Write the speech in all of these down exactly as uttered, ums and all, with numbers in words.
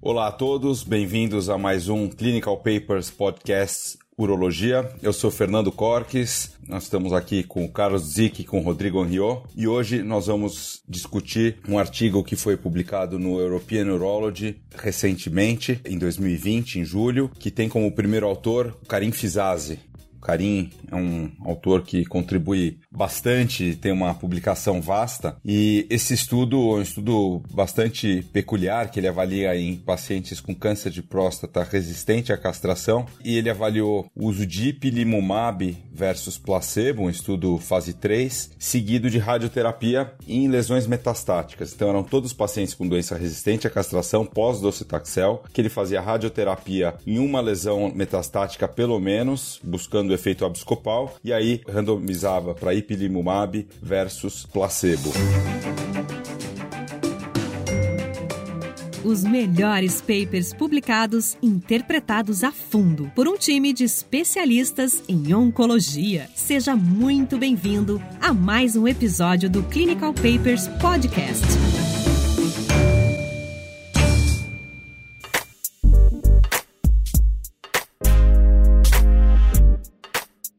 Olá a todos, bem-vindos a mais um Clinical Papers Podcast Urologia. Eu sou Fernando Corques, nós estamos aqui com o Carlos Dzik e com o Rodrigo Henriot e hoje nós vamos discutir um artigo que foi publicado no European Urology recentemente, em dois mil e vinte, em julho, que tem como primeiro autor o Karim Fizazi. O Karim é um autor que contribui bastante, tem uma publicação vasta, e esse estudo é um estudo bastante peculiar, que ele avalia em pacientes com câncer de próstata resistente à castração, e ele avaliou o uso de ipilimumab versus placebo, um estudo fase três, seguido de radioterapia em lesões metastáticas. Então eram todos pacientes com doença resistente à castração pós-docetaxel, que ele fazia radioterapia em uma lesão metastática pelo menos, buscando do efeito abscopal, e aí randomizava para ipilimumab versus placebo. Os melhores papers publicados, interpretados a fundo por um time de especialistas em oncologia. Seja muito bem-vindo a mais um episódio do Clinical Papers Podcast.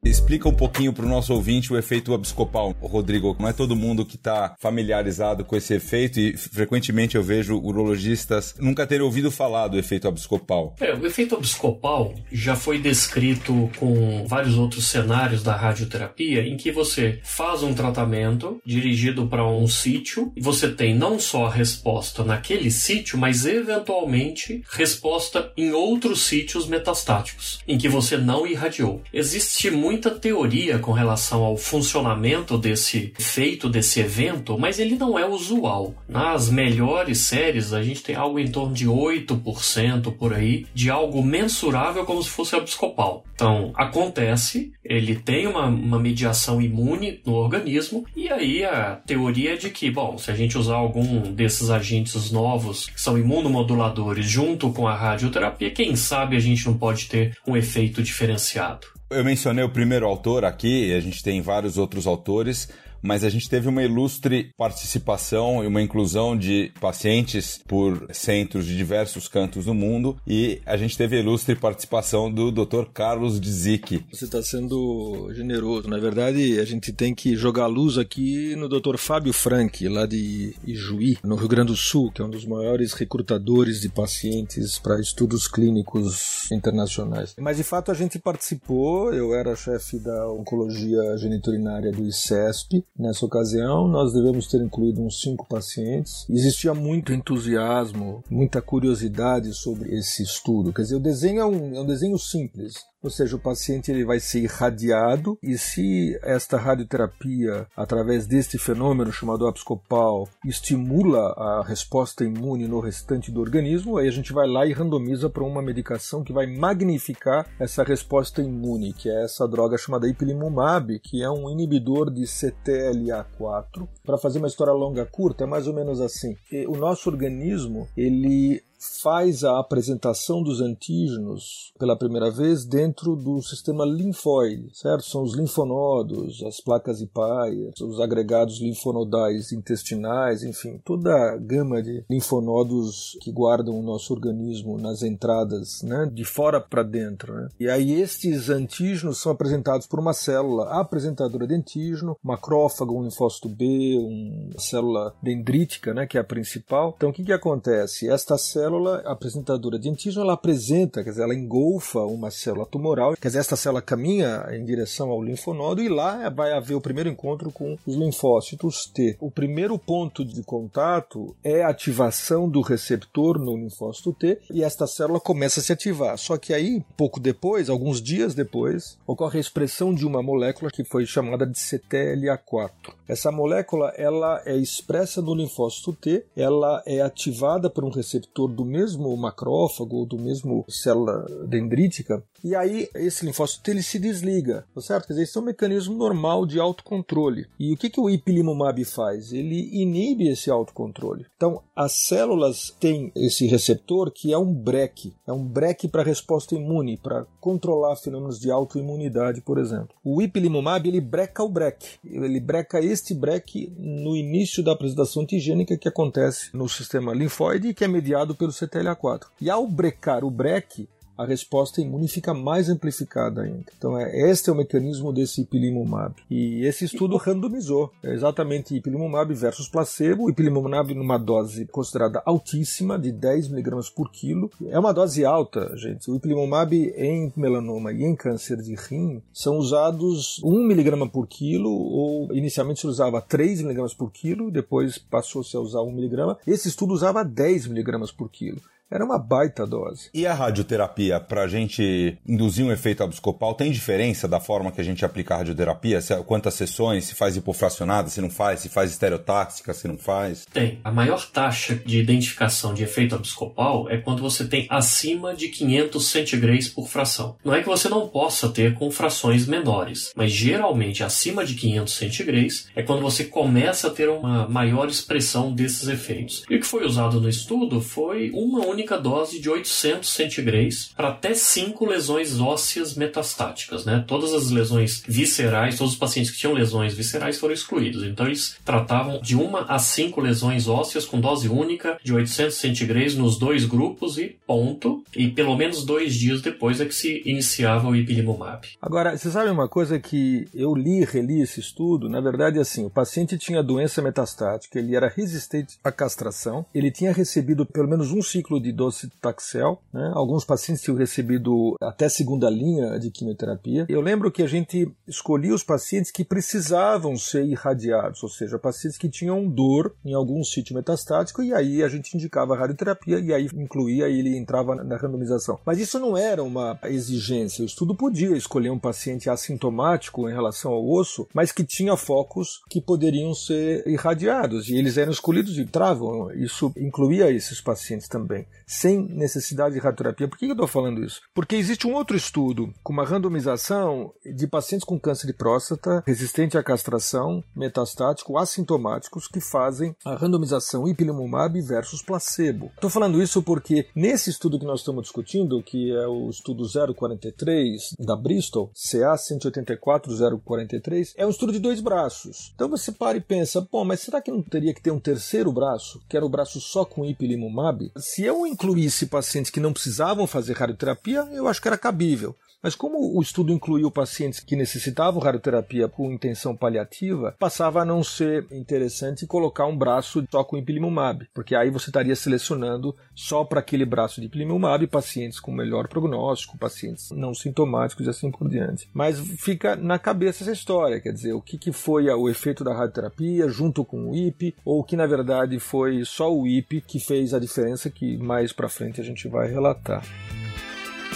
Explica um pouquinho para o nosso ouvinte o efeito abscopal, Rodrigo. Não é todo mundo que está familiarizado com esse efeito e frequentemente eu vejo urologistas nunca terem ouvido falar do efeito abscopal. É, o efeito abscopal já foi descrito com vários outros cenários da radioterapia em que você faz um tratamento dirigido para um sítio e você tem não só a resposta naquele sítio, mas eventualmente resposta em outros sítios metastáticos em que você não irradiou. Existe muita teoria com relação ao funcionamento desse efeito, desse evento, mas ele não é usual. Nas melhores séries, a gente tem algo em torno de oito por cento por aí, de algo mensurável como se fosse abscopal. Então, acontece, ele tem uma, uma mediação imune no organismo, e aí a teoria é de que, bom, se a gente usar algum desses agentes novos, que são imunomoduladores, junto com a radioterapia, quem sabe a gente não pode ter um efeito diferenciado. Eu mencionei o primeiro autor aqui, a gente tem vários outros autores, mas a gente teve uma ilustre participação e uma inclusão de pacientes por centros de diversos cantos do mundo e a gente teve a ilustre participação do doutor Carlos Dzik. Você está sendo generoso. Na verdade, a gente tem que jogar a luz aqui no doutor Fábio Frank, lá de Ijuí, no Rio Grande do Sul, que é um dos maiores recrutadores de pacientes para estudos clínicos internacionais. Mas, de fato, a gente participou. Eu era chefe da Oncologia Geniturinária do I C E S P. Nessa ocasião, nós devemos ter incluído uns cinco pacientes. Existia muito entusiasmo, muita curiosidade sobre esse estudo. Quer dizer, o desenho é um, é um desenho simples. Ou seja, o paciente ele vai ser irradiado e se esta radioterapia, através deste fenômeno chamado abscopal, estimula a resposta imune no restante do organismo, aí a gente vai lá e randomiza para uma medicação que vai magnificar essa resposta imune, que é essa droga chamada ipilimumab, que é um inibidor de C T L A quatro. Para fazer uma história longa curta, é mais ou menos assim. O nosso organismo, ele faz a apresentação dos antígenos pela primeira vez dentro do sistema linfóide, certo? São os linfonodos, as placas de Peyer, os agregados linfonodais intestinais, enfim, toda a gama de linfonodos que guardam o nosso organismo nas entradas, né? De fora para dentro, né? E aí estes antígenos são apresentados por uma célula apresentadora de antígeno, macrófago, um linfócito B, uma célula dendrítica, né? Que é a principal. Então, o que que acontece? Esta célula A célula apresentadora de antígeno, ela apresenta, quer dizer, ela engolfa uma célula tumoral, quer dizer, esta célula caminha em direção ao linfonodo e lá vai haver o primeiro encontro com os linfócitos T. O primeiro ponto de contato é a ativação do receptor no linfócito T e esta célula começa a se ativar. Só que aí, pouco depois, alguns dias depois, ocorre a expressão de uma molécula que foi chamada de C T L A quatro. Essa molécula, ela é expressa no linfócito T, ela é ativada por um receptor do mesmo macrófago ou do mesmo célula dendrítica, e aí esse linfócito T ele se desliga, tá certo? Quer dizer, esse é um mecanismo normal de autocontrole. E o que, que o ipilimumab faz? Ele inibe esse autocontrole. Então, as células têm esse receptor que é um breque, é um breque para resposta imune, para controlar fenômenos de autoimunidade, por exemplo. O ipilimumab, ele breca o breque, ele breca esse este break no início da apresentação antigênica que acontece no sistema linfóide e que é mediado pelo C T L A quatro. E ao brecar o break, a resposta imune fica mais amplificada ainda. Então, é, este é o mecanismo desse ipilimumab. E esse estudo randomizou é exatamente ipilimumab versus placebo, ipilimumab numa dose considerada altíssima, de dez miligramas por quilo. É uma dose alta, gente. O ipilimumab em melanoma e em câncer de rim são usados um miligrama por quilo, ou inicialmente se usava três miligramas por quilo, depois passou-se a usar um miligrama. Esse estudo usava dez miligramas por quilo. Era uma baita dose. E a radioterapia, para a gente induzir um efeito abscopal, tem diferença da forma que a gente aplica a radioterapia? Se, quantas sessões? Se faz hipofracionada, se não faz? Se faz estereotáxica, se não faz? Tem. A maior taxa de identificação de efeito abscopal é quando você tem acima de quinhentos centigrays por fração. Não é que você não possa ter com frações menores, mas geralmente acima de quinhentos centigrays é quando você começa a ter uma maior expressão desses efeitos. E o que foi usado no estudo foi uma única única dose de oitocentos centigrays para até cinco lesões ósseas metastáticas, né? Todas as lesões viscerais, todos os pacientes que tinham lesões viscerais foram excluídos. Então, eles tratavam de uma a cinco lesões ósseas com dose única de oitocentos centigrays nos dois grupos e ponto. E pelo menos dois dias depois é que se iniciava o ipilimumab. Agora, você sabe uma coisa que eu li e reli esse estudo? Na verdade, assim, o paciente tinha doença metastática, ele era resistente à castração, ele tinha recebido pelo menos um ciclo de de docetaxel, né? Alguns pacientes tinham recebido até segunda linha de quimioterapia. Eu lembro que a gente escolhia os pacientes que precisavam ser irradiados, ou seja, pacientes que tinham dor em algum sítio metastático, e aí a gente indicava a radioterapia e aí incluía, e ele entrava na randomização. Mas isso não era uma exigência. O estudo podia escolher um paciente assintomático em relação ao osso, mas que tinha focos que poderiam ser irradiados, e eles eram escolhidos e entravam. Isso incluía esses pacientes também, sem necessidade de radioterapia. Por que eu estou falando isso? Porque existe um outro estudo com uma randomização de pacientes com câncer de próstata, resistente à castração, metastático, assintomáticos, que fazem a randomização ipilimumab versus placebo. Estou falando isso porque nesse estudo que nós estamos discutindo, que é o estudo zero quarenta e três da Bristol, C A um oito quatro zero quatro três, é um estudo de dois braços. Então você para e pensa, pô, mas será que não teria que ter um terceiro braço, que era o braço só com ipilimumab? Se eu incluísse pacientes que não precisavam fazer radioterapia, eu acho que era cabível. Mas como o estudo incluiu pacientes que necessitavam radioterapia com intenção paliativa, passava a não ser interessante colocar um braço só com ipilimumab, porque aí você estaria selecionando só para aquele braço de ipilimumab pacientes com melhor prognóstico, pacientes não sintomáticos e assim por diante. Mas fica na cabeça essa história, quer dizer, o que, que foi o efeito da radioterapia junto com o I P, ou que na verdade foi só o I P que fez a diferença, que mais para frente a gente vai relatar.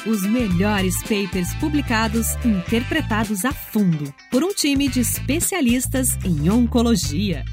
Os melhores papers publicados, interpretados a fundo, por um time de especialistas em oncologia.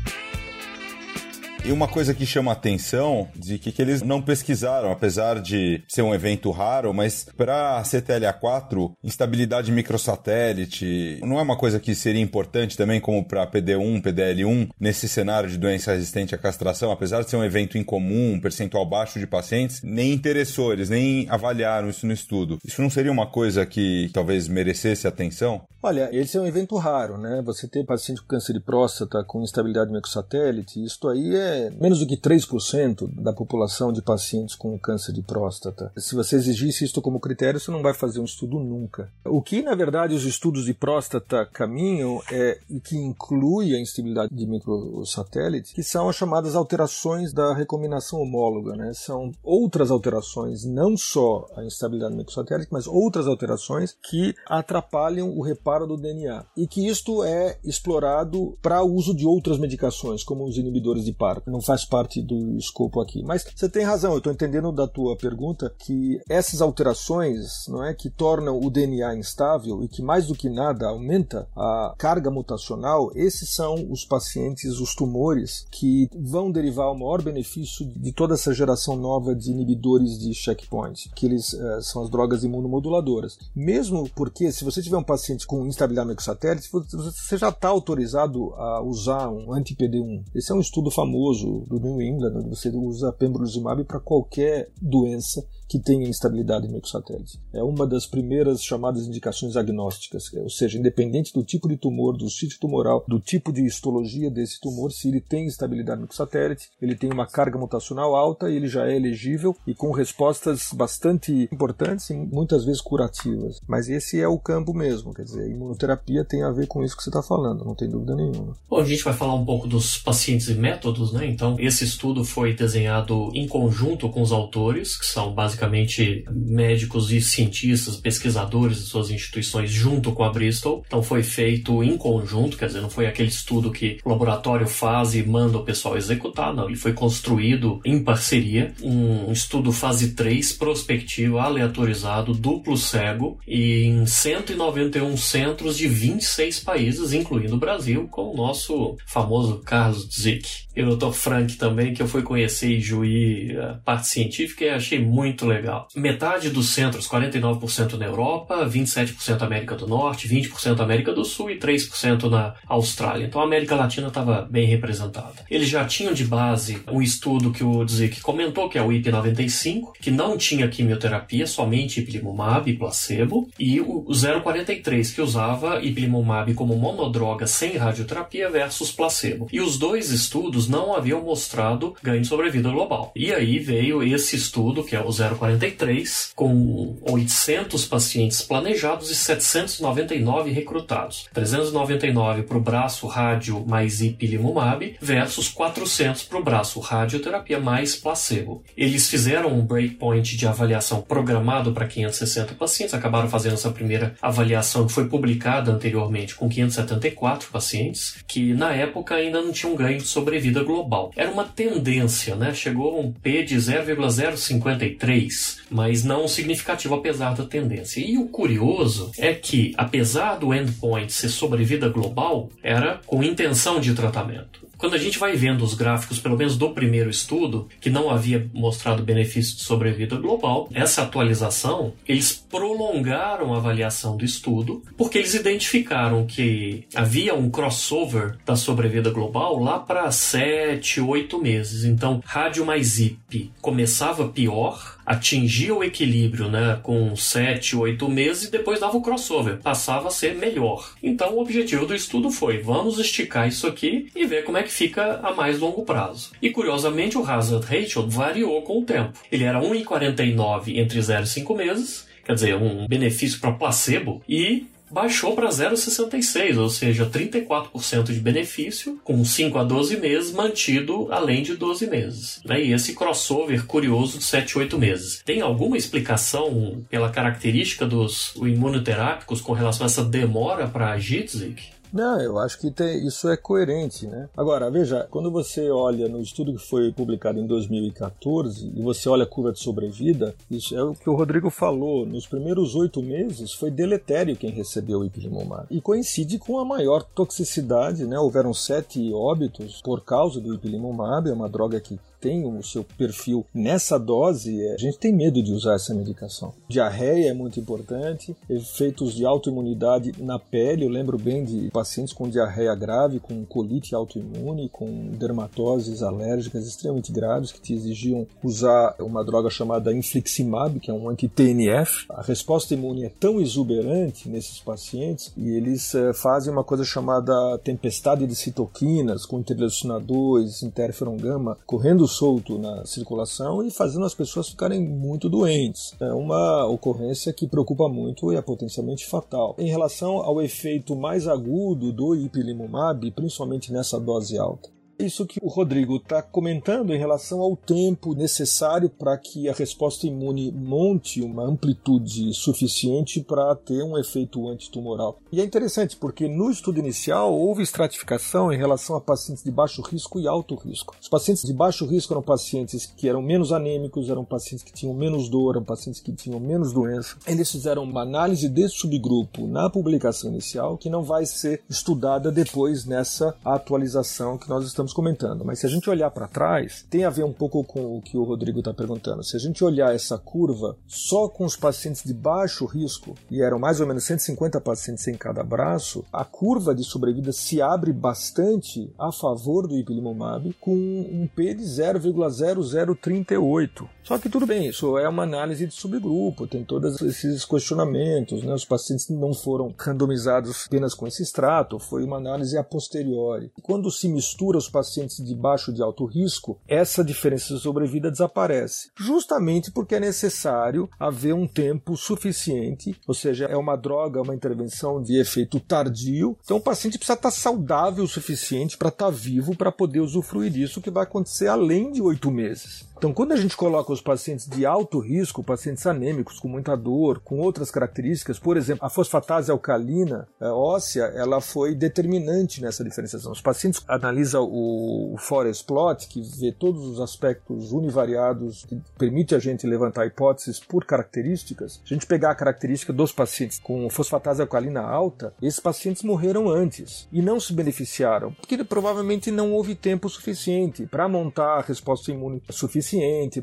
E uma coisa que chama a atenção de que, que eles não pesquisaram, apesar de ser um evento raro, mas para C T L A quatro, instabilidade microsatélite não é uma coisa que seria importante também, como para P D um, P D L um, nesse cenário de doença resistente à castração, apesar de ser um evento incomum, um percentual baixo de pacientes, nem interessou, eles nem avaliaram isso no estudo. Isso não seria uma coisa que talvez merecesse atenção? Olha, esse é um evento raro, né? Você ter paciente com câncer de próstata com instabilidade microsatélite, isso aí é menos do que três por cento da população de pacientes com câncer de próstata. Se você exigisse isso como critério, você não vai fazer um estudo nunca. O que, na verdade, os estudos de próstata caminham é, e que inclui a instabilidade de microsatélite, que são as chamadas alterações da recombinação homóloga, né? São outras alterações, não só a instabilidade microsatélite, mas outras alterações que atrapalham o reparo do D N A. E que isto é explorado para o uso de outras medicações, como os inibidores de PARP. Não faz parte do escopo aqui. Mas você tem razão, eu estou entendendo da tua pergunta que essas alterações, não é, que tornam o D N A instável e que mais do que nada aumenta a carga mutacional, esses são os pacientes, os tumores, que vão derivar o maior benefício de toda essa geração nova de inibidores de checkpoint, que eles eh, são as drogas imunomoduladoras. Mesmo porque se você tiver um paciente com instabilidade microsatélite, você já está autorizado a usar um anti-P D um. Esse é um estudo famoso famoso do New England, onde você usa pembrolizumab para qualquer doença que tenha instabilidade em microsatélite. É uma das primeiras chamadas indicações agnósticas, ou seja, independente do tipo de tumor, do sítio tumoral, do tipo de histologia desse tumor, se ele tem instabilidade microsatélite, ele tem uma carga mutacional alta, ele já é elegível e com respostas bastante importantes e muitas vezes curativas. Mas esse é o campo mesmo, quer dizer, a imunoterapia tem a ver com isso que você está falando, não tem dúvida nenhuma. Bom, a gente vai falar um pouco dos pacientes e métodos, né? Então, esse estudo foi desenhado em conjunto com os autores, que são basicamente basicamente médicos e cientistas, pesquisadores de suas instituições junto com a Bristol. Então foi feito em conjunto, quer dizer, não foi aquele estudo que o laboratório faz e manda o pessoal executar, não. Ele foi construído em parceria, um estudo fase três, prospectivo, aleatorizado, duplo cego, em cento e noventa e um centros de vinte e seis países, incluindo o Brasil, com o nosso famoso Carlos Dzik. E o doutor Frank também, que eu fui conhecer em Ijuí, a parte científica, e achei muito legal. Metade dos centros, quarenta e nove por cento na Europa, vinte e sete por cento na América do Norte, vinte por cento na América do Sul e três por cento na Austrália. Então a América Latina estava bem representada. Eles já tinham de base um estudo que o Dzik comentou, que é o I P noventa e cinco, que não tinha quimioterapia, somente ipilimumab e placebo, e o zero quarenta e três, que usava ipilimumab como monodroga sem radioterapia versus placebo. E os dois estudos não haviam mostrado ganho de sobrevida global. E aí veio esse estudo, que é o zero quarenta e três, com oitocentos pacientes planejados e setecentos e noventa e nove recrutados. trezentos e noventa e nove para o braço rádio mais ipilimumab versus quatrocentos para o braço radioterapia mais placebo. Eles fizeram um breakpoint de avaliação programado para quinhentos e sessenta pacientes, acabaram fazendo essa primeira avaliação que foi publicada anteriormente com quinhentos e setenta e quatro pacientes, que na época ainda não tinham ganho de sobrevida global. Era uma tendência, né? Chegou um P de zero vírgula zero cinquenta e três, mas não significativo apesar da tendência. E o curioso é que, apesar do endpoint ser sobrevida global, era com intenção de tratamento. Quando a gente vai vendo os gráficos, pelo menos do primeiro estudo, que não havia mostrado benefício de sobrevida global, essa atualização, eles prolongaram a avaliação do estudo, porque eles identificaram que havia um crossover da sobrevida global lá para sete, oito meses. Então, rádio mais I P começava pior, atingia o equilíbrio, né, com sete, oito meses e depois dava o crossover, passava a ser melhor. Então o objetivo do estudo foi, vamos esticar isso aqui e ver como é que fica a mais longo prazo. E curiosamente o hazard ratio variou com o tempo. Ele era um vírgula quarenta e nove entre zero e cinco meses, quer dizer, um benefício para placebo, e baixou para zero vírgula sessenta e seis, ou seja, trinta e quatro por cento de benefício, com cinco a doze meses, mantido além de doze meses. E esse crossover curioso de sete, oito meses. Tem alguma explicação pela característica dos imunoterápicos com relação a essa demora para agir, Dzik? Não, eu acho que tem, isso é coerente, né? Agora, veja, quando você olha no estudo que foi publicado em dois mil e catorze e você olha a curva de sobrevida, isso é o que o Rodrigo falou, nos primeiros oito meses foi deletério quem recebeu o ipilimumab. E coincide com a maior toxicidade, né? Houveram sete óbitos por causa do ipilimumab, é uma droga que tem o seu perfil nessa dose, a gente tem medo de usar essa medicação. Diarreia é muito importante, efeitos de autoimunidade na pele, eu lembro bem de pacientes com diarreia grave, com colite autoimune, com dermatoses alérgicas extremamente graves, que te exigiam usar uma droga chamada infliximab, que é um anti-T N F. A resposta imune é tão exuberante nesses pacientes, e eles eh, fazem uma coisa chamada tempestade de citoquinas, com interleucina dois, interferon gama, correndo solto na circulação e fazendo as pessoas ficarem muito doentes. É uma ocorrência que preocupa muito e é potencialmente fatal. Em relação ao efeito mais agudo do ipilimumab, principalmente nessa dose alta, isso que o Rodrigo está comentando em relação ao tempo necessário para que a resposta imune monte uma amplitude suficiente para ter um efeito antitumoral. E é interessante porque no estudo inicial houve estratificação em relação a pacientes de baixo risco e alto risco. Os pacientes de baixo risco eram pacientes que eram menos anêmicos, eram pacientes que tinham menos dor, eram pacientes que tinham menos doença. Eles fizeram uma análise desse subgrupo na publicação inicial que não vai ser estudada depois nessa atualização que nós estamos estamos comentando. Mas se a gente olhar para trás, tem a ver um pouco com o que o Rodrigo está perguntando. Se a gente olhar essa curva só com os pacientes de baixo risco, e eram mais ou menos cento e cinquenta pacientes em cada braço, a curva de sobrevida se abre bastante a favor do ipilimumab com um P de zero vírgula zero zero trinta e oito. Só que tudo bem, isso é uma análise de subgrupo, tem todos esses questionamentos, né? Os pacientes não foram randomizados apenas com esse extrato, foi uma análise a posteriori. Quando se mistura os pacientes de baixo e de alto risco, essa diferença de sobrevida desaparece, justamente porque é necessário haver um tempo suficiente, ou seja, é uma droga, uma intervenção de efeito tardio, então o paciente precisa estar saudável o suficiente para estar vivo, para poder usufruir disso, que vai acontecer além de oito meses. Então, quando a gente coloca os pacientes de alto risco, pacientes anêmicos, com muita dor, com outras características, por exemplo, a fosfatase alcalina a óssea, ela foi determinante nessa diferenciação. Os pacientes analisam o forest plot, que vê todos os aspectos univariados, que permite a gente levantar hipóteses por características. Se a gente pegar a característica dos pacientes com fosfatase alcalina alta, esses pacientes morreram antes e não se beneficiaram, porque provavelmente não houve tempo suficiente para montar a resposta imune suficiente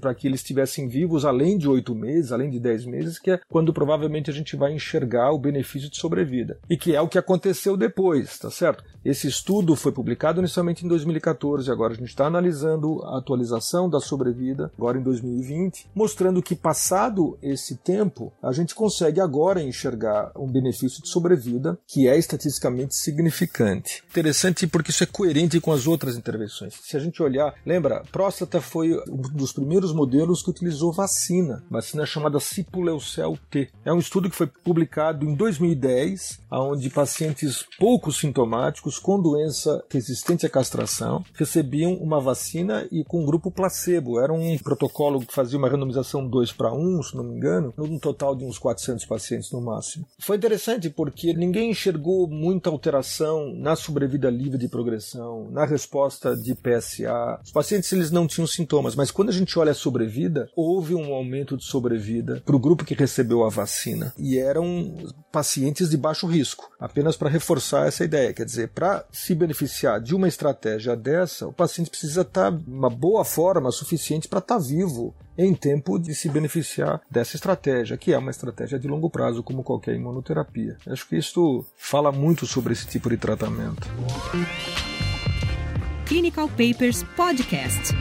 para que eles estivessem vivos além de oito meses, além de dez meses, que é quando provavelmente a gente vai enxergar o benefício de sobrevida. E que é o que aconteceu depois, tá certo? Esse estudo foi publicado inicialmente em dois mil e catorze, agora a gente está analisando a atualização da sobrevida, agora em dois mil e vinte, mostrando que passado esse tempo, a gente consegue agora enxergar um benefício de sobrevida que é estatisticamente significante. Interessante porque isso é coerente com as outras intervenções. Se a gente olhar, lembra, próstata foi um dos primeiros modelos que utilizou vacina, vacina chamada Cipuleucel-T. É um estudo que foi publicado em dois mil e dez, onde pacientes pouco sintomáticos com doença resistente à castração recebiam uma vacina e com um grupo placebo. Era um protocolo que fazia uma randomização dois para um, se não me engano, num total de uns quatrocentos pacientes no máximo. Foi interessante porque ninguém enxergou muita alteração na sobrevida livre de progressão, na resposta de P S A. Os pacientes eles não tinham sintomas, mas quando a gente olha a sobrevida, houve um aumento de sobrevida para o grupo que recebeu a vacina. E eram pacientes de baixo risco. Apenas para reforçar essa ideia. Quer dizer, para se beneficiar de uma estratégia dessa, o paciente precisa estar em uma boa forma suficiente para estar vivo em tempo de se beneficiar dessa estratégia, que é uma estratégia de longo prazo, como qualquer imunoterapia. Acho que isso fala muito sobre esse tipo de tratamento. Clinical Papers Podcast.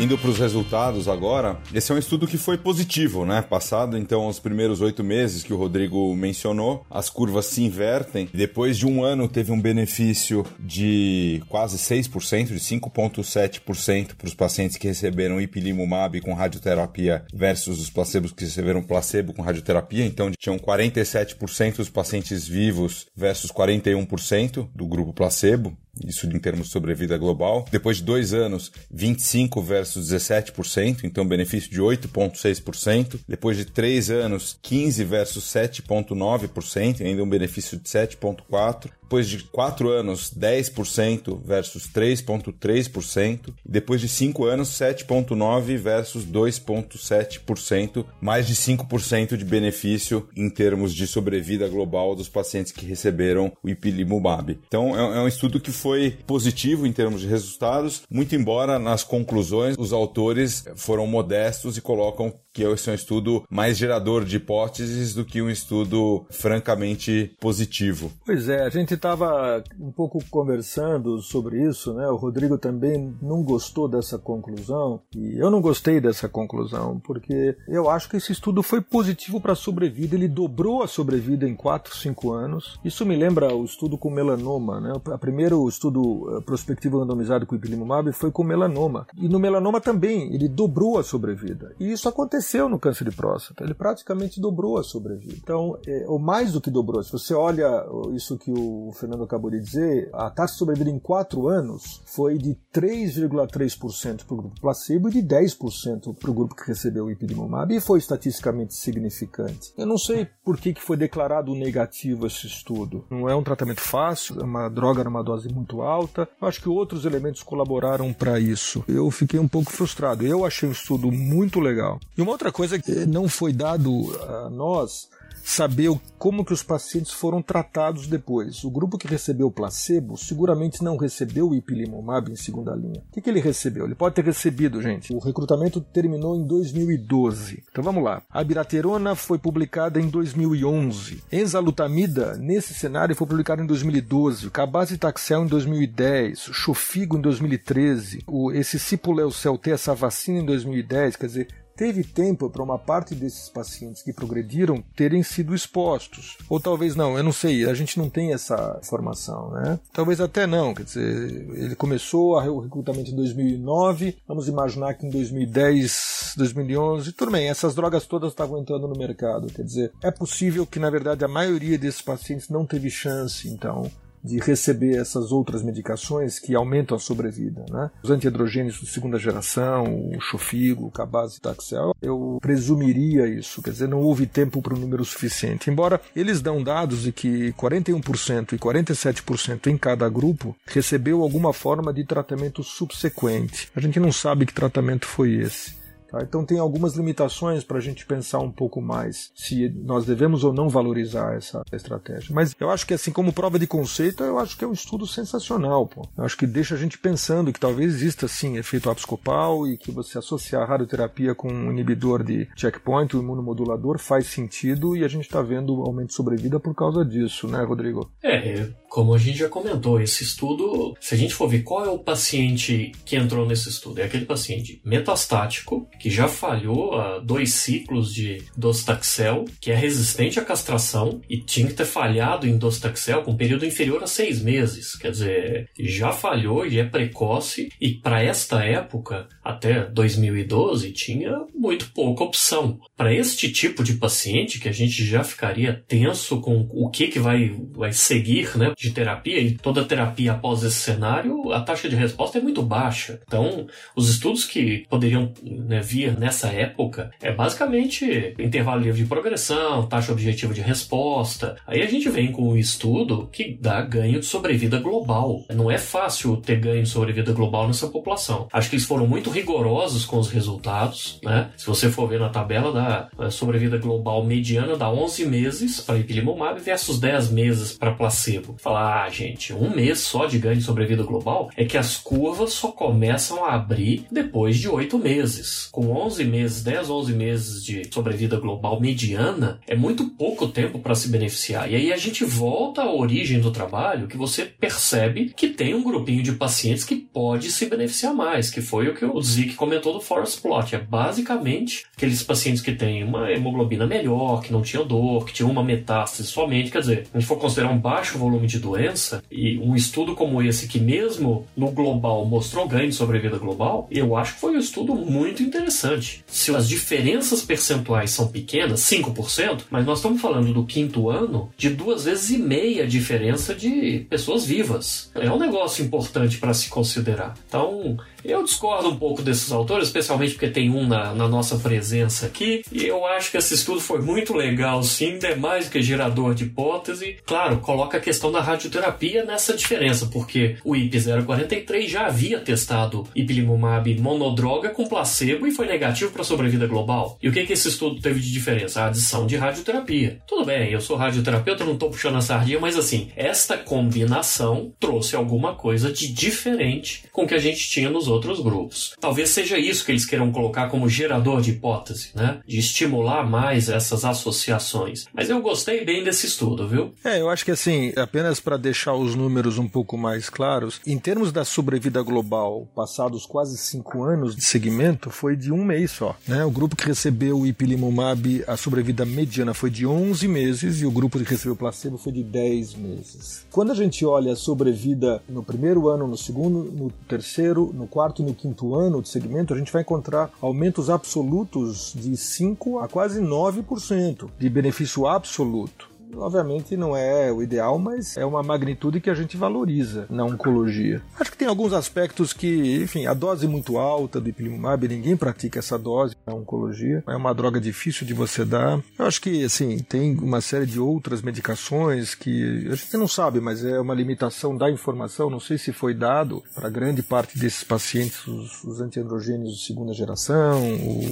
Indo para os resultados agora, esse é um estudo que foi positivo, né? Passado, então, os primeiros oito meses que o Rodrigo mencionou, as curvas se invertem. Depois de um ano, teve um benefício de quase seis por cento, de cinco vírgula sete por cento para os pacientes que receberam ipilimumab com radioterapia versus os placebos que receberam placebo com radioterapia. Então, tinham quarenta e sete por cento dos pacientes vivos versus quarenta e um por cento do grupo placebo. Isso em termos de sobrevida global. Depois de dois anos, vinte e cinco por cento versus dezessete por cento, então benefício de oito vírgula seis por cento. Depois de três anos, quinze por cento versus sete vírgula nove por cento, ainda um benefício de sete vírgula quatro por cento. Depois de quatro anos, dez por cento versus três vírgula três por cento. Depois de cinco anos, sete vírgula nove por cento versus dois vírgula sete por cento. Mais de cinco por cento de benefício em termos de sobrevida global dos pacientes que receberam o ipilimumab. Então, é um estudo que foi positivo em termos de resultados, muito embora nas conclusões os autores foram modestos e colocam que esse é um estudo mais gerador de hipóteses do que um estudo francamente positivo. Pois é, a gente estava um pouco conversando sobre isso, né? O Rodrigo também não gostou dessa conclusão e eu não gostei dessa conclusão, porque eu acho que esse estudo foi positivo para a sobrevida, ele dobrou a sobrevida em quatro, cinco anos. Isso me lembra o estudo com melanoma, né? O primeiro estudo prospectivo randomizado com ipilimumab foi com melanoma. E no melanoma também, ele dobrou a sobrevida. E isso aconteceu no câncer de próstata, ele praticamente dobrou a sobrevida. Então, é, ou mais do que dobrou, se você olha isso que o o Fernando acabou de dizer, a taxa de sobrevida em quatro anos foi de três vírgula três por cento para o grupo placebo e de dez por cento para o grupo que recebeu o ipilimumab e foi estatisticamente significante. Eu não sei por que, que foi declarado negativo esse estudo. Não é um tratamento fácil, é uma droga numa dose muito alta. Eu acho que outros elementos colaboraram para isso. Eu fiquei um pouco frustrado. Eu achei o estudo muito legal. E uma outra coisa que não foi dado a nós saber como que os pacientes foram tratados depois. O grupo que recebeu placebo seguramente não recebeu o ipilimumab em segunda linha. O que, que ele recebeu? Ele pode ter recebido, gente. O recrutamento terminou em dois mil e doze. Então vamos lá. A biraterona foi publicada em dois mil e onze. Enzalutamida, nesse cenário, foi publicada em dois mil e doze. Cabazitaxel em dois mil e dez. Xofigo em dois mil e treze. O, esse Cipuleucel-T, essa vacina em dois mil e dez, quer dizer... Teve tempo para uma parte desses pacientes que progrediram terem sido expostos. Ou talvez não, eu não sei, a gente não tem essa informação, né? Talvez até não, quer dizer, ele começou o recrutamento em dois mil e nove, vamos imaginar que em dois mil e dez, dois mil e onze, tudo bem, essas drogas todas estavam entrando no mercado, quer dizer, é possível que, na verdade, a maioria desses pacientes não teve chance, então... de receber essas outras medicações que aumentam a sobrevida, né? Os antiandrogênios de segunda geração, o Xofigo, o Cabazitaxel, eu presumiria isso, quer dizer, não houve tempo para um número suficiente. Embora eles dão dados de que quarenta e um por cento e quarenta e sete por cento em cada grupo recebeu alguma forma de tratamento subsequente. A gente não sabe que tratamento foi esse. Tá, então tem algumas limitações para a gente pensar um pouco mais se nós devemos ou não valorizar essa estratégia. Mas eu acho que, assim, como prova de conceito, eu acho que é um estudo sensacional, pô. Eu acho que deixa a gente pensando que talvez exista, sim, efeito abscopal e que você associar a radioterapia com um inibidor de checkpoint, o imunomodulador, faz sentido e a gente está vendo o aumento de sobrevida por causa disso, né, Rodrigo? É, como a gente já comentou, esse estudo, se a gente for ver qual é o paciente que entrou nesse estudo, é aquele paciente metastático, que já falhou a dois ciclos de docetaxel, que é resistente à castração, e tinha que ter falhado em docetaxel com um período inferior a seis meses. Quer dizer, já falhou e é precoce, e para esta época, até dois mil e doze, tinha muito pouca opção. Para este tipo de paciente, que a gente já ficaria tenso com o que, que vai, vai seguir, né, de terapia, e toda terapia após esse cenário, a taxa de resposta é muito baixa. Então, os estudos que poderiam, né, via nessa época, é basicamente intervalo livre de progressão, taxa objetiva de resposta. Aí a gente vem com um estudo que dá ganho de sobrevida global. Não é fácil ter ganho de sobrevida global nessa população. Acho que eles foram muito rigorosos com os resultados, né? Se você for ver na tabela da sobrevida global mediana, dá onze meses para ipilimumab versus dez meses para placebo. Falar, ah, gente, um mês só de ganho de sobrevida global, é que as curvas só começam a abrir depois de oito meses. Com onze meses, dez, onze meses de sobrevida global mediana, é muito pouco tempo para se beneficiar. E aí a gente volta à origem do trabalho, que você percebe que tem um grupinho de pacientes que pode se beneficiar mais, que foi o que o Dzik comentou do Forest Plot. É basicamente aqueles pacientes que têm uma hemoglobina melhor, que não tinham dor, que tinham uma metástase somente. Quer dizer, se a gente for considerar um baixo volume de doença, e um estudo como esse, que mesmo no global mostrou ganho de sobrevida global, eu acho que foi um estudo muito interessante. Interessante. Se as diferenças percentuais são pequenas, cinco por cento, mas nós estamos falando do quinto ano de duas vezes e meia a diferença de pessoas vivas. É um negócio importante para se considerar. Então, eu discordo um pouco desses autores, especialmente porque tem um na, na nossa presença aqui, e eu acho que esse estudo foi muito legal, sim, é mais do que gerador de hipótese. Claro, coloca a questão da radioterapia nessa diferença, porque o I P zero quarenta e três já havia testado ipilimumab monodroga com placebo e foi negativo para a sobrevida global. E o que, que esse estudo teve de diferença? A adição de radioterapia. Tudo bem, eu sou radioterapeuta, não estou puxando a sardinha, mas assim, esta combinação trouxe alguma coisa de diferente com o que a gente tinha nos outros grupos. Talvez seja isso que eles queiram colocar como gerador de hipótese, né? De estimular mais essas associações. Mas eu gostei bem desse estudo, viu? É, eu acho que assim, apenas para deixar os números um pouco mais claros, em termos da sobrevida global, passados quase cinco anos de seguimento, foi de um mês só, né? O grupo que recebeu o ipilimumab, a sobrevida mediana foi de onze meses e o grupo que recebeu o placebo foi de dez meses. Quando a gente olha a sobrevida no primeiro ano, no segundo, no terceiro, no quarto, quarto e no quinto ano de segmento, a gente vai encontrar aumentos absolutos de cinco por cento a quase nove por cento de benefício absoluto. Obviamente não é o ideal, mas é uma magnitude que a gente valoriza na oncologia. Acho que tem alguns aspectos que, enfim, a dose muito alta do ipilimumab, ninguém pratica essa dose. na oncologia. É uma droga difícil de você dar. Eu acho que, assim, tem uma série de outras medicações que a gente não sabe, mas é uma limitação da informação. Não sei se foi dado para grande parte desses pacientes os, os antiandrogênios de segunda geração,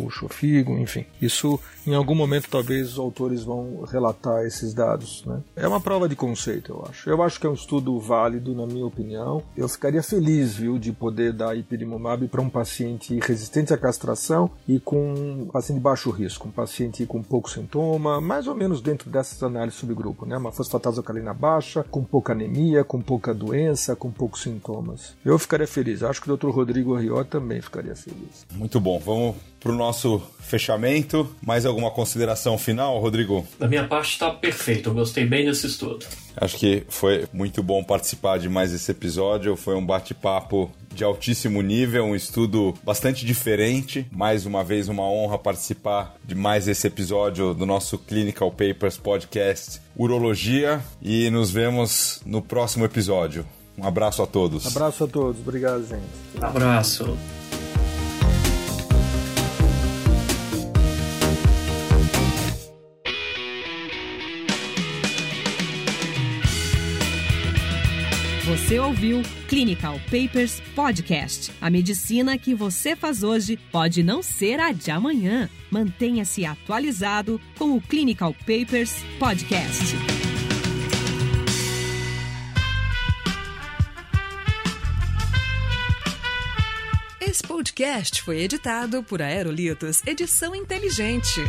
o Xofigo, enfim. Isso, em algum momento, talvez os autores vão relatar esses dados, né? É uma prova de conceito, eu acho. Eu acho que é um estudo válido, na minha opinião. Eu ficaria feliz, viu, de poder dar ipilimumab para um paciente resistente à castração e com um paciente de baixo risco, um paciente com pouco sintoma, mais ou menos dentro dessas análises subgrupo, né? Uma fosfatazocalina baixa, com pouca anemia, com pouca doença, com poucos sintomas. Eu ficaria feliz. Acho que o doutor Rodrigo Henriot também ficaria feliz. Muito bom. Vamos para o nosso fechamento. Mais alguma consideração final, Rodrigo? Da minha parte está perfeito. Eu gostei bem desse estudo. Acho que foi muito bom participar de mais esse episódio. Foi um bate-papo de altíssimo nível, um estudo bastante diferente. Mais uma vez, uma honra participar de mais esse episódio do nosso Clinical Papers Podcast Urologia. E nos vemos no próximo episódio. Um abraço a todos. Abraço a todos. Obrigado, gente. Abraço. Você ouviu Clinical Papers Podcast. A medicina que você faz hoje pode não ser a de amanhã. Mantenha-se atualizado com o Clinical Papers Podcast. Esse podcast foi editado por Aerolitos, edição inteligente.